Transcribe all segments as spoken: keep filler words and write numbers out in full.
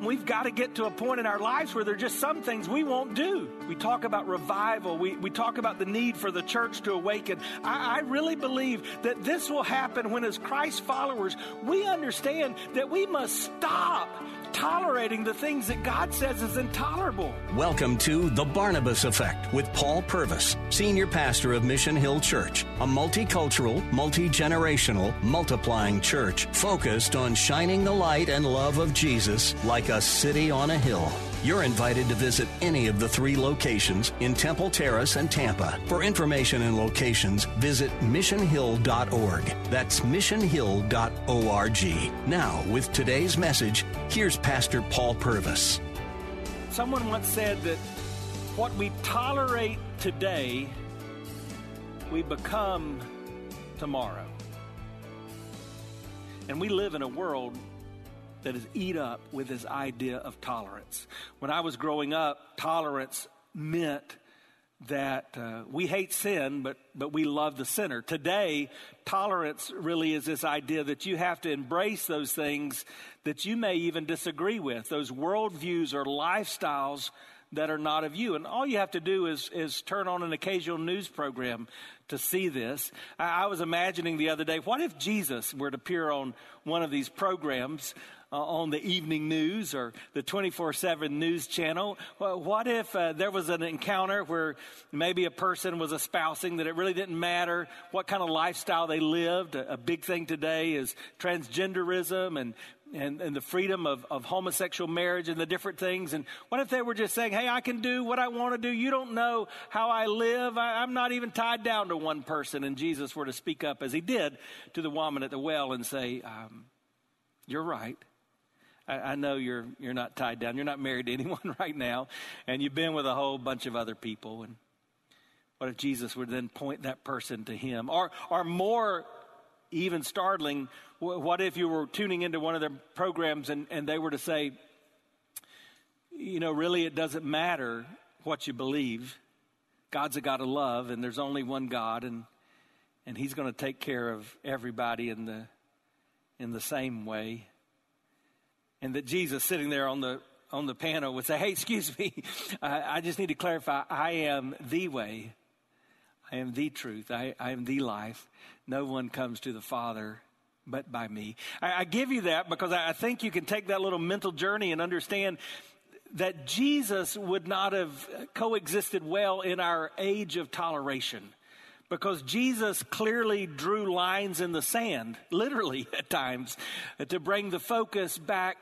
We've got to get to a point in our lives where there are just some things we won't do. We talk about revival. We, we talk about the need for the church to awaken. I, I really believe that this will happen when, as Christ followers, we understand that we must stop tolerating the things that God says is intolerable. Welcome to The Barnabas Effect with Paul Purvis, Senior Pastor of Mission Hill Church, a multicultural, multi-generational, multiplying church focused on shining the light and love of Jesus like a A city on a hill. You're invited to visit any of the three locations in Temple Terrace and Tampa. For information and locations, visit mission hill dot org. That's mission hill dot org. Now, with today's message, here's Pastor Paul Purvis. Someone once said that what we tolerate today, we become tomorrow. And we live in a world that is eat up with this idea of tolerance. When I was growing up, tolerance meant that uh, we hate sin, but but we love the sinner. Today, tolerance really is this idea that you have to embrace those things that you may even disagree with, those worldviews or lifestyles that are not of you. And all you have to do is is turn on an occasional news program to see this. I, I was imagining the other day, what if Jesus were to appear on one of these programs Uh, on the evening news or the twenty-four seven news channel? Well, what if uh, there was an encounter where maybe a person was espousing that it really didn't matter what kind of lifestyle they lived? A, a big thing today is transgenderism and And, and the freedom of, of homosexual marriage and the different things. And what if they were just saying, hey, I can do what I want to do. You don't know how I live. I, I'm not even tied down to one person. And Jesus were to speak up as he did to the woman at the well and say, um, you're right. I know you're you're not tied down. You're not married to anyone right now. And you've been with a whole bunch of other people. And what if Jesus would then point that person to him? Or, or more even startling, what if you were tuning into one of their programs and, and they were to say, you know, really it doesn't matter what you believe. God's a God of love, and there's only one God. And, and he's going to take care of everybody in the in the same way. And that Jesus sitting there on the on the panel would say, hey, excuse me, I, I just need to clarify, I am the way, I am the truth, I, I am the life. No one comes to the Father but by me. I, I give you that because I, I think you can take that little mental journey and understand that Jesus would not have coexisted well in our age of toleration. Because Jesus clearly drew lines in the sand, literally at times, to bring the focus back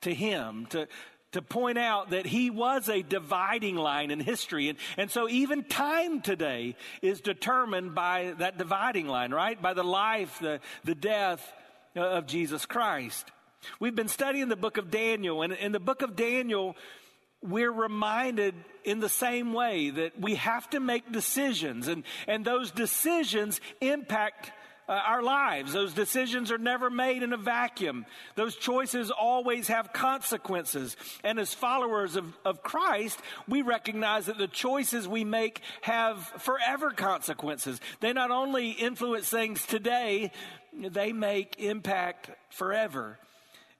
to him, to, to point out that he was a dividing line in history. And, and so even time today is determined by that dividing line, right? By the life, the, the death of Jesus Christ. We've been studying the book of Daniel, and in the book of Daniel, we're reminded in the same way that we have to make decisions, and, and those decisions impact uh, our lives. Those decisions are never made in a vacuum. Those choices always have consequences. And as followers of, of Christ, we recognize that the choices we make have forever consequences. They not only influence things today, they make impact forever.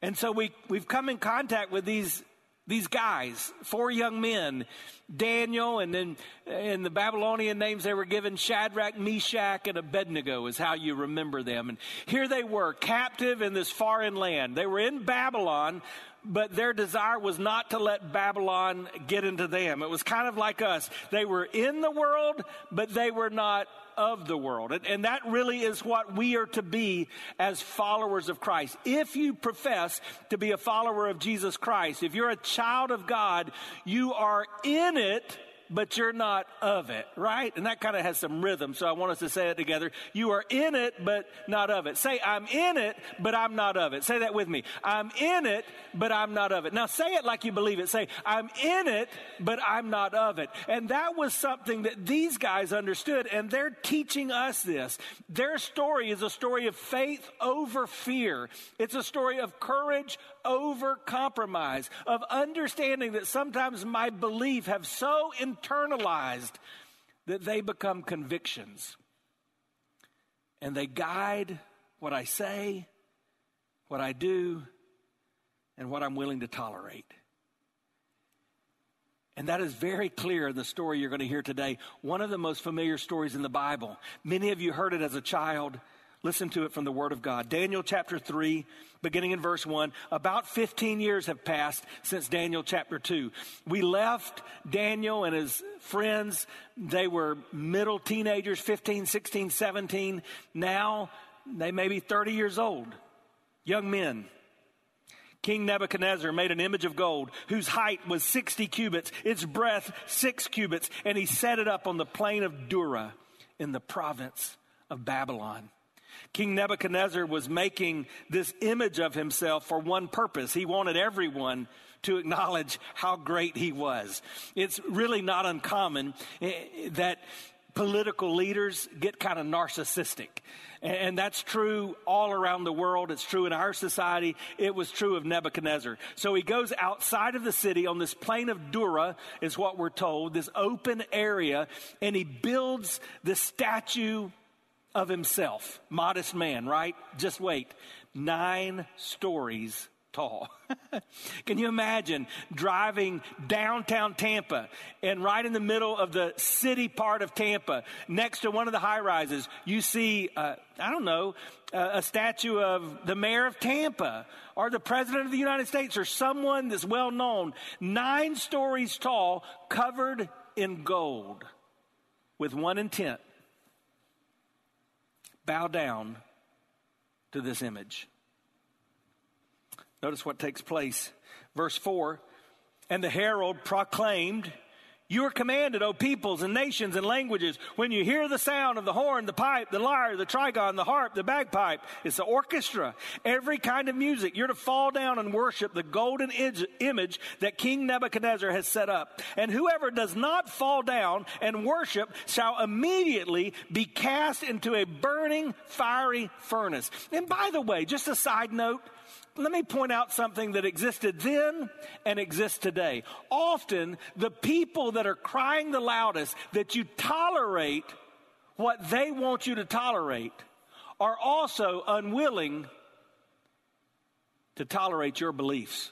And so we, we've come in contact with these These guys, four young men, Daniel, and then in the Babylonian names they were given, Shadrach, Meshach, and Abednego is how you remember them. And here they were, captive in this foreign land. They were in Babylon, but their desire was not to let Babylon get into them. It was kind of like us. They were in the world, but they were not of the world. And, and that really is what we are to be as followers of Christ. If you profess to be a follower of Jesus Christ, if you're a child of God, you are in it but you're not of it, right? And that kind of has some rhythm, so I want us to say it together. You are in it, but not of it. Say, I'm in it, but I'm not of it. Say that with me. I'm in it, but I'm not of it. Now, say it like you believe it. Say, I'm in it, but I'm not of it. And that was something that these guys understood, and they're teaching us this. Their story is a story of faith over fear. It's a story of courage over compromise, of understanding that sometimes my belief have so internalized that they become convictions. And they guide what I say, what I do, and what I'm willing to tolerate. And that is very clear in the story you're going to hear today. One of the most familiar stories in the Bible. Many of you heard it as a child. Listen to it from the Word of God. Daniel chapter three, beginning in verse one. About fifteen years have passed since Daniel chapter two. We left Daniel and his friends. They were middle teenagers, fifteen, sixteen, seventeen. Now they may be thirty years old, young men. King Nebuchadnezzar made an image of gold whose height was sixty cubits, its breadth six cubits, and he set it up on the plain of Dura in the province of Babylon. King Nebuchadnezzar was making this image of himself for one purpose. He wanted everyone to acknowledge how great he was. It's really not uncommon that political leaders get kind of narcissistic. And that's true all around the world. It's true in our society. It was true of Nebuchadnezzar. So he goes outside of the city on this plain of Dura, is what we're told, this open area, and he builds this statue of himself. Modest man, right? Just wait. Nine stories tall. Can you imagine driving downtown Tampa and right in the middle of the city part of Tampa, next to one of the high rises, you see, uh, I don't know, uh, a statue of the mayor of Tampa or the president of the United States or someone that's well known, nine stories tall, covered in gold with one intent. Bow down to this image. Notice what takes place. Verse four, and the herald proclaimed, you are commanded, O peoples and nations and languages, when you hear the sound of the horn, the pipe, the lyre, the trigon, the harp, the bagpipe, it's the orchestra, every kind of music, you're to fall down and worship the golden image that King Nebuchadnezzar has set up. And whoever does not fall down and worship shall immediately be cast into a burning, fiery furnace. And by the way, just a side note, let me point out something that existed then and exists today. Often, the people that are crying the loudest that you tolerate what they want you to tolerate are also unwilling to tolerate your beliefs.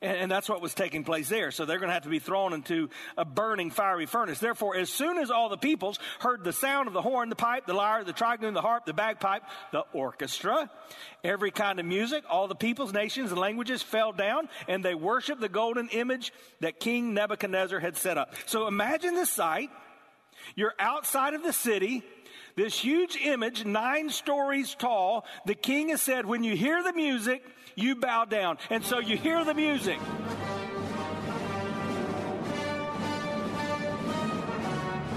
And, and that's what was taking place there. So they're going to have to be thrown into a burning, fiery furnace. Therefore, as soon as all the peoples heard the sound of the horn, the pipe, the lyre, the trigon, the harp, the bagpipe, the orchestra, every kind of music, all the peoples, nations, and languages fell down, and they worshiped the golden image that King Nebuchadnezzar had set up. So imagine this sight. You're outside of the city. This huge image, nine stories tall, the king has said, when you hear the music, you bow down. And so you hear the music.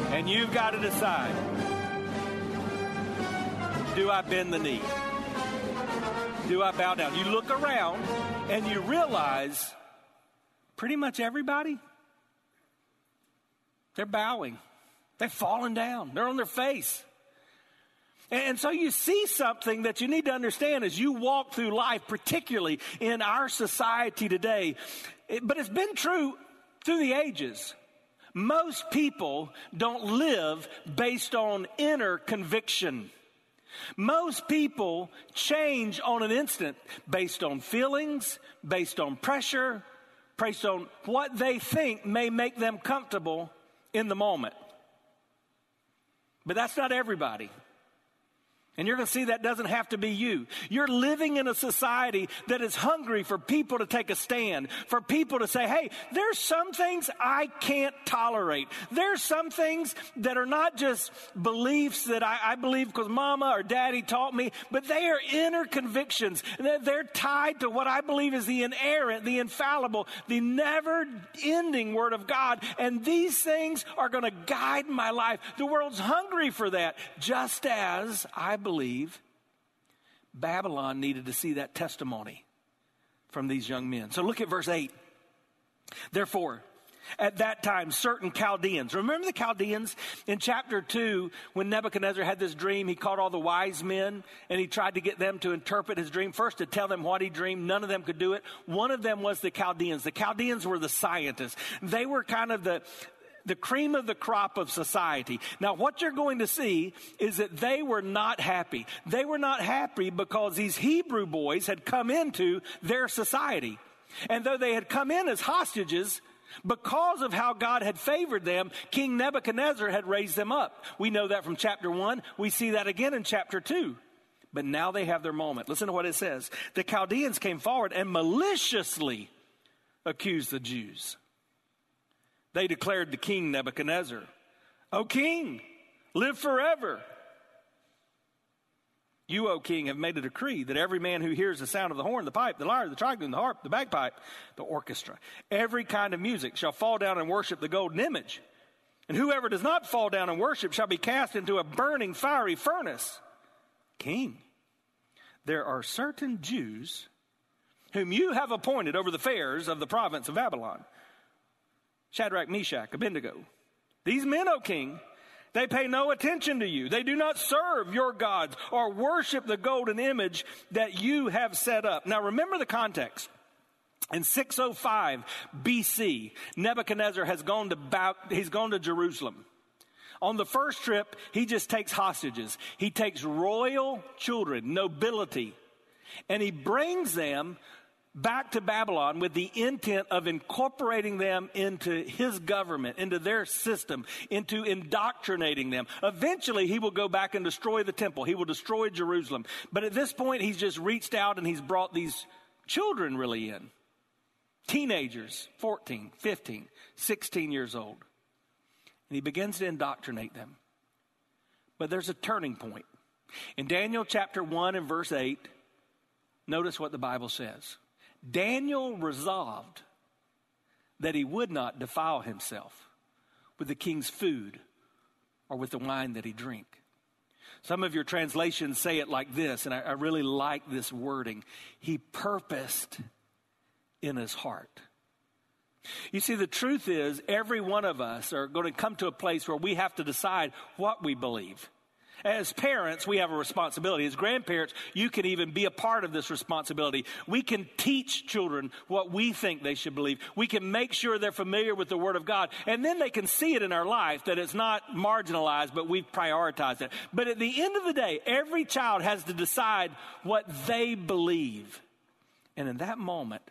And you've got to decide, do I bend the knee? Do I bow down? You look around and you realize pretty much everybody, they're bowing. They've fallen down. They're on their face. And so you see something that you need to understand as you walk through life, particularly in our society today. But it's been true through the ages. Most people don't live based on inner conviction. Most people change on an instant based on feelings, based on pressure, based on what they think may make them comfortable in the moment. But that's not everybody. And you're going to see that doesn't have to be you. You're living in a society that is hungry for people to take a stand, for people to say, hey, there's some things I can't tolerate. There's some things that are not just beliefs that I, I believe because mama or daddy taught me, but they are inner convictions. They're, they're tied to what I believe is the inerrant, the infallible, the never-ending Word of God. And these things are going to guide my life. The world's hungry for that, just as I believe. believe Babylon needed to see that testimony from these young men. So look at verse eight. Therefore, at that time, certain Chaldeans, remember the Chaldeans in chapter two, when Nebuchadnezzar had this dream, he called all the wise men and he tried to get them to interpret his dream, first to tell them what he dreamed. None of them could do it. One of them was the Chaldeans. The Chaldeans were the scientists. They were kind of the the cream of the crop of society. Now, what you're going to see is that they were not happy. They were not happy because these Hebrew boys had come into their society. And though they had come in as hostages, because of how God had favored them, King Nebuchadnezzar had raised them up. We know that from chapter one. We see that again in chapter two. But now they have their moment. Listen to what it says. The Chaldeans came forward and maliciously accused the Jews. They declared to King Nebuchadnezzar, "O king, live forever. You, O king, have made a decree that every man who hears the sound of the horn, the pipe, the lyre, the trigon, the harp, the bagpipe, the orchestra, every kind of music shall fall down and worship the golden image. And whoever does not fall down and worship shall be cast into a burning fiery furnace. King, there are certain Jews whom you have appointed over the fairs of the province of Babylon. Shadrach, Meshach, Abednego. These men, O king, they pay no attention to you. They do not serve your gods or worship the golden image that you have set up." Now remember the context. In six oh five B C, Nebuchadnezzar has gone to ba- he's gone to Jerusalem. On the first trip, he just takes hostages. He takes royal children, nobility, and he brings them back to Babylon with the intent of incorporating them into his government, into their system, into indoctrinating them. Eventually, he will go back and destroy the temple. He will destroy Jerusalem. But at this point, he's just reached out and he's brought these children really in. Teenagers, fourteen, fifteen, sixteen years old. And he begins to indoctrinate them. But there's a turning point. In Daniel chapter one and verse eight, notice what the Bible says. Daniel resolved that he would not defile himself with the king's food or with the wine that he drank. Some of your translations say it like this, and I, I really like this wording. He purposed in his heart. You see, the truth is every one of us are going to come to a place where we have to decide what we believe. As parents, we have a responsibility. As grandparents, you can even be a part of this responsibility. We can teach children what we think they should believe. We can make sure they're familiar with the Word of God. And then they can see it in our life that it's not marginalized, but we've prioritized it. But at the end of the day, every child has to decide what they believe. And in that moment,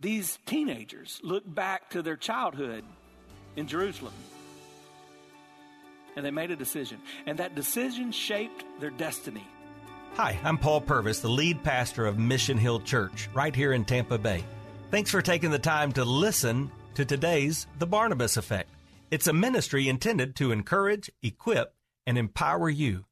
these teenagers look back to their childhood in Jerusalem. And they made a decision. And that decision shaped their destiny. Hi, I'm Paul Purvis, the lead pastor of Mission Hill Church, right here in Tampa Bay. Thanks for taking the time to listen to today's The Barnabas Effect. It's a ministry intended to encourage, equip, and empower you.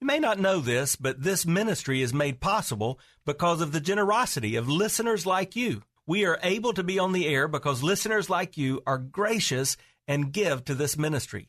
You may not know this, but this ministry is made possible because of the generosity of listeners like you. We are able to be on the air because listeners like you are gracious and give to this ministry.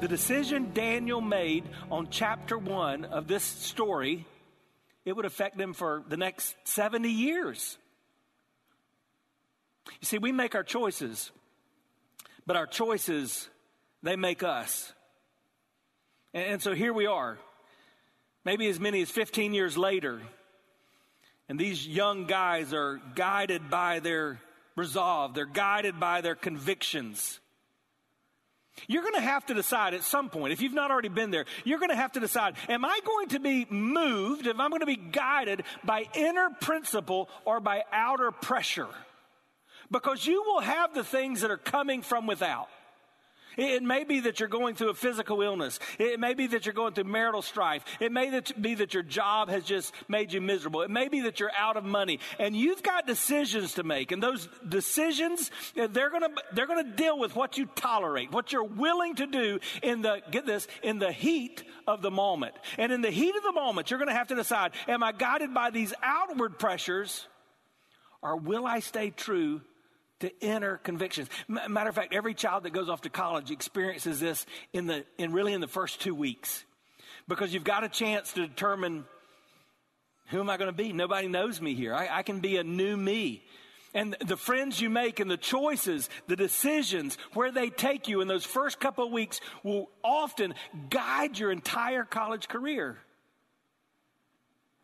The decision Daniel made on chapter one of this story, it would affect them for the next seventy years. You see, we make our choices, but our choices, they make us. And, and so here we are. maybe as many as fifteen years later. And these young guys are guided by their resolve. They're guided by their convictions. You're going to have to decide at some point, if you've not already been there, you're going to have to decide, am I going to be moved, if I'm going to be guided by inner principle or by outer pressure? Because you will have the things that are coming from without. It may be that you're going through a physical illness. It may be that you're going through marital strife. It may be that your job has just made you miserable. It may be that you're out of money. And you've got decisions to make. And those decisions, they're going to they're going to deal with what you tolerate, what you're willing to do in the, get this, in the heat of the moment. And in the heat of the moment, you're going to have to decide, am I guided by these outward pressures, or will I stay true to inner convictions? Matter of fact, every child that goes off to college experiences this in the in really in the first two weeks, because you've got a chance to determine, who am I going to be? Nobody knows me here. I, I can be a new me. And the friends you make and the choices, the decisions, where they take you in those first couple of weeks will often guide your entire college career.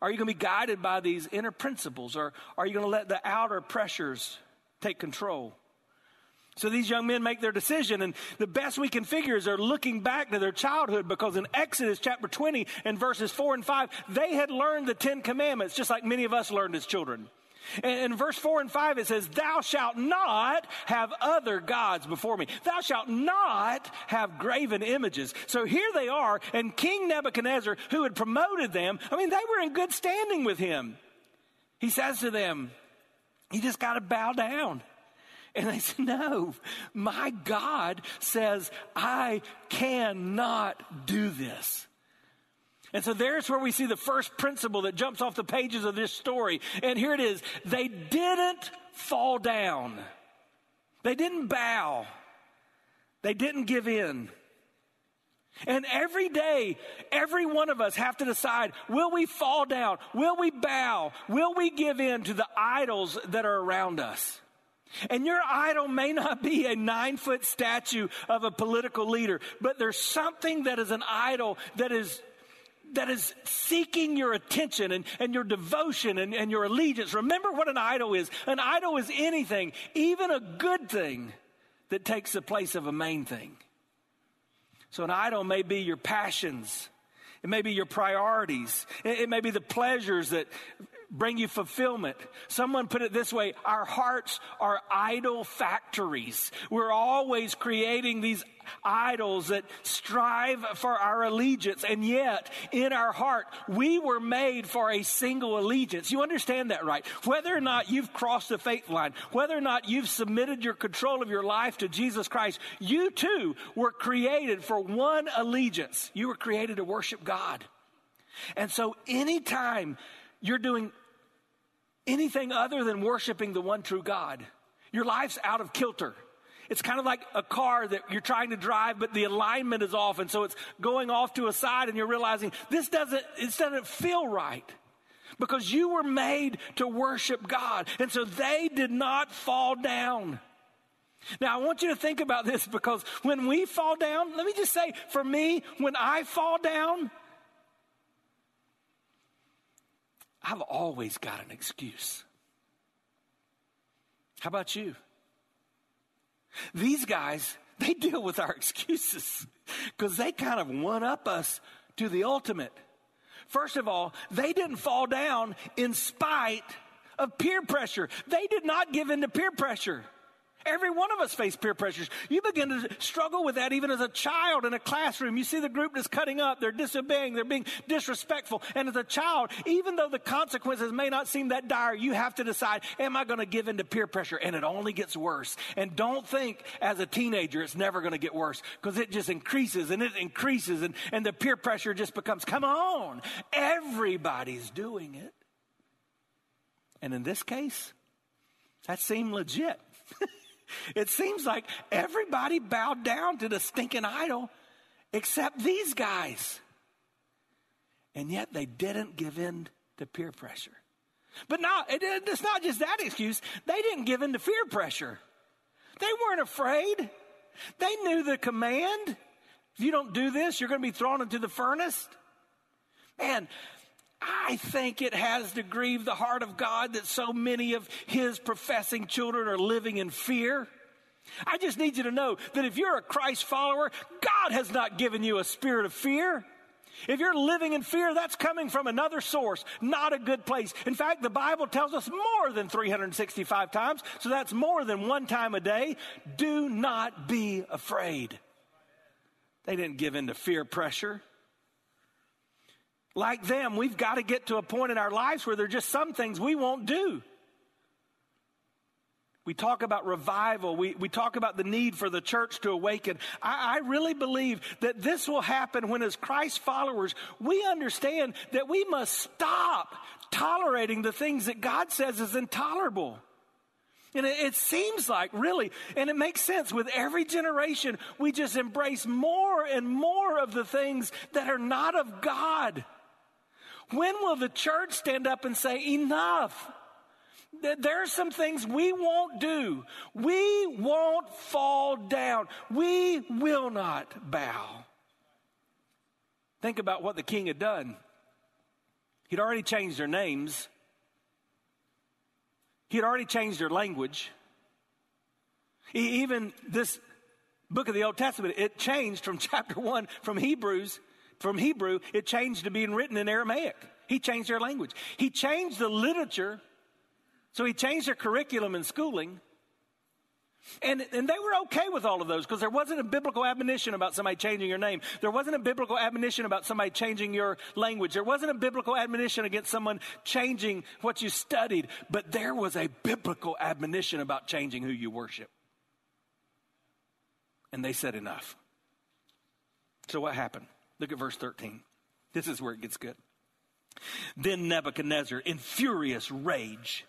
Are you going to be guided by these inner principles, or are you going to let the outer pressures take control? So these young men make their decision, and the best we can figure is they're looking back to their childhood, because in Exodus chapter twenty and verses four and five, they had learned the Ten Commandments just like many of us learned as children. And in verse four and five, it says, "Thou shalt not have other gods before me. Thou shalt not have graven images." So here they are, and King Nebuchadnezzar, who had promoted them, I mean, they were in good standing with him. He says to them, "You just got to bow down." And they said, "No, my God says I cannot do this." And so there's where we see the first principle that jumps off the pages of this story. And here it is. They didn't fall down. They didn't bow. They didn't give in. And every day, every one of us have to decide, will we fall down? Will we bow? Will we give in to the idols that are around us? And your idol may not be a nine-foot statue of a political leader, but there's something that is an idol that is that is seeking your attention and, and your devotion and, and your allegiance. Remember what an idol is. An idol is anything, even a good thing, that takes the place of a main thing. So an idol may be your passions. It may be your priorities. It, it may be the pleasures that bring you fulfillment. Someone put it this way: our hearts are idol factories. We're always creating these idols that strive for our allegiance. And yet, in our heart, we were made for a single allegiance. You understand that, right? Whether or not you've crossed the faith line, whether or not you've submitted your control of your life to Jesus Christ, you too were created for one allegiance. You were created to worship God. And so anytime you're doing anything other than worshiping the one true God, your life's out of kilter. It's kind of like a car that you're trying to drive, but the alignment is off. And so it's going off to a side, and you're realizing this doesn't, it doesn't feel right, because you were made to worship God. And so they did not fall down. Now, I want you to think about this, because when we fall down, let me just say, for me, when I fall down, I've always got an excuse. How about you? These guys, they deal with our excuses, because they kind of one-up us to the ultimate. First of all, they didn't fall down in spite of peer pressure. They did not give in to peer pressure. Every one of us face peer pressures. You begin to struggle with that even as a child in a classroom. You see the group that's cutting up, they're disobeying, they're being disrespectful. And as a child, even though the consequences may not seem that dire, you have to decide, am I going to give in to peer pressure? And it only gets worse. And don't think as a teenager it's never going to get worse, because it just increases and it increases, and, and the peer pressure just becomes, come on, everybody's doing it. And in this case, that seemed legit. It seems like everybody bowed down to the stinking idol except these guys. And yet they didn't give in to peer pressure. But now, it, it's not just that excuse. They didn't give in to peer pressure. They weren't afraid. They knew the command. If you don't do this, you're going to be thrown into the furnace. And I think it has to grieve the heart of God that so many of his professing children are living in fear. I just need you to know that if you're a Christ follower, God has not given you a spirit of fear. If you're living in fear, that's coming from another source, not a good place. In fact, the Bible tells us more than three hundred sixty-five times, so that's more than one time a day. Do not be afraid. They didn't give in to fear pressure. Like them, we've got to get to a point in our lives where there are just some things we won't do. We talk about revival. We, we talk about the need for the church to awaken. I, I really believe that this will happen when, as Christ followers, we understand that we must stop tolerating the things that God says is intolerable. And it, it seems like, really, and it makes sense, with every generation, we just embrace more and more of the things that are not of God. When will the church stand up and say, enough? There are some things we won't do. We won't fall down. We will not bow. Think about what the king had done. He'd already changed their names. He'd already changed their language. Even this book of the Old Testament, it changed from chapter one, from Hebrews, from Hebrew, it changed to being written in Aramaic. He changed their language. He changed the literature. So he changed their curriculum and schooling. And, and they were okay with all of those because there wasn't a biblical admonition about somebody changing your name. There wasn't a biblical admonition about somebody changing your language. There wasn't a biblical admonition against someone changing what you studied. But there was a biblical admonition about changing who you worship. And they said enough. So what happened? Look at verse thirteen. This is where it gets good. Then Nebuchadnezzar, in furious rage,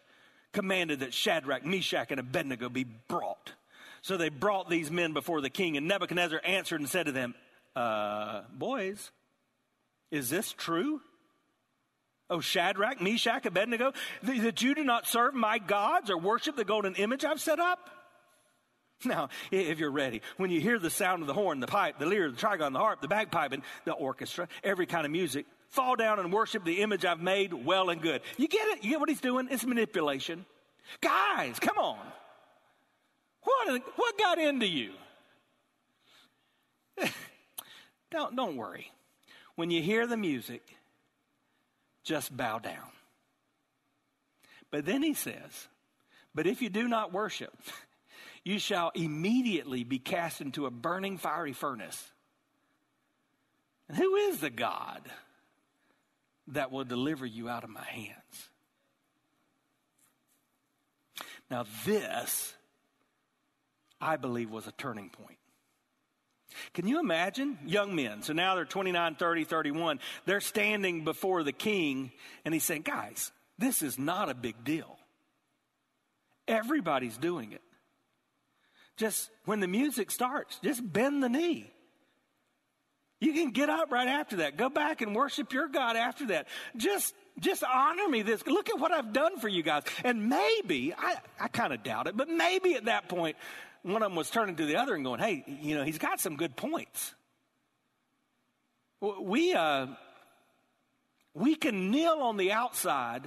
commanded that Shadrach, Meshach, and Abednego be brought. So they brought these men before the king, and Nebuchadnezzar answered and said to them, uh, boys, is this true? Oh, Shadrach, Meshach, Abednego, th- that you do not serve my gods or worship the golden image I've set up? Now, if you're ready, when you hear the sound of the horn, the pipe, the lyre, the trigon, the harp, the bagpipe, and the orchestra, every kind of music, fall down and worship the image I've made, well and good. You get it? You get what he's doing? It's manipulation. Guys, come on. What, what got into you? don't, don't worry. When you hear the music, just bow down. But then he says, but if you do not worship, you shall immediately be cast into a burning fiery furnace. And who is the God that will deliver you out of my hands? Now this, I believe, was a turning point. Can you imagine? Young men, so now they're twenty-nine, thirty, thirty-one. They're standing before the king, and he's saying, guys, this is not a big deal. Everybody's doing it. Just when the music starts, just bend the knee. You can get up right after that. Go back and worship your God after that. Just just honor me this. Look at what I've done for you guys. And maybe, I, I kind of doubt it, but maybe at that point, one of them was turning to the other and going, hey, you know, he's got some good points. We, uh, we can kneel on the outside,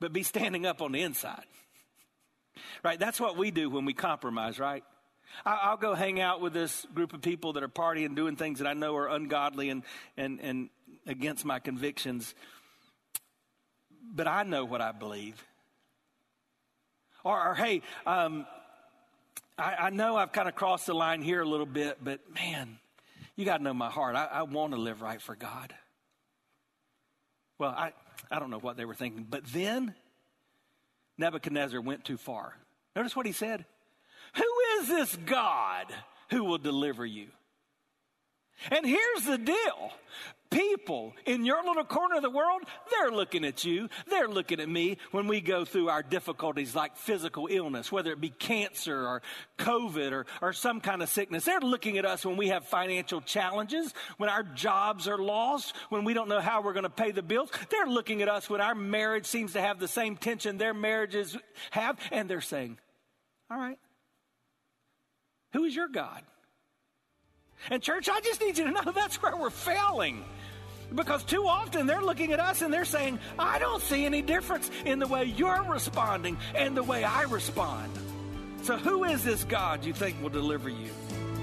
but be standing up on the inside. Right? That's what we do when we compromise, right? I'll go hang out with this group of people that are partying, doing things that I know are ungodly and, and, and against my convictions. But I know what I believe. Or, or hey, um, I, I know I've kind of crossed the line here a little bit, but man, you got to know my heart. I, I want to live right for God. Well, I, I don't know what they were thinking. But then Nebuchadnezzar went too far. Notice what he said. Who is this God who will deliver you? And here's the deal. People in your little corner of the world, they're looking at you. They're looking at me when we go through our difficulties like physical illness, whether it be cancer or COVID or, or some kind of sickness. They're looking at us when we have financial challenges, when our jobs are lost, when we don't know how we're going to pay the bills. They're looking at us when our marriage seems to have the same tension their marriages have, and they're saying, all right. Who is your God? And church, I just need you to know that's where we're failing. Because too often they're looking at us and they're saying, I don't see any difference in the way you're responding and the way I respond. So who is this God you think will deliver you?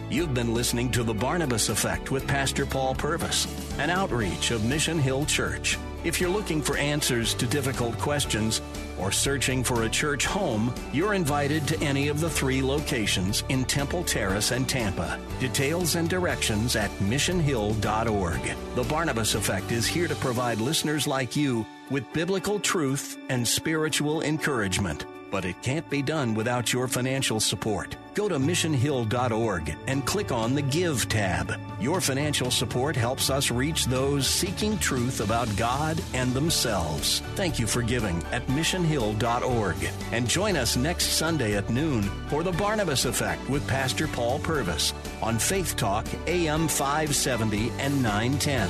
You've been listening to The Barnabas Effect with Pastor Paul Purvis, an outreach of Mission Hill Church. If you're looking for answers to difficult questions or searching for a church home, you're invited to any of the three locations in Temple Terrace and Tampa. Details and directions at mission hill dot org. The Barnabas Effect is here to provide listeners like you with biblical truth and spiritual encouragement. But it can't be done without your financial support. Go to mission hill dot org and click on the Give tab. Your financial support helps us reach those seeking truth about God and themselves. Thank you for giving at mission hill dot org. And join us next Sunday at noon for The Barnabas Effect with Pastor Paul Purvis on Faith Talk A M five seventy and nine ten.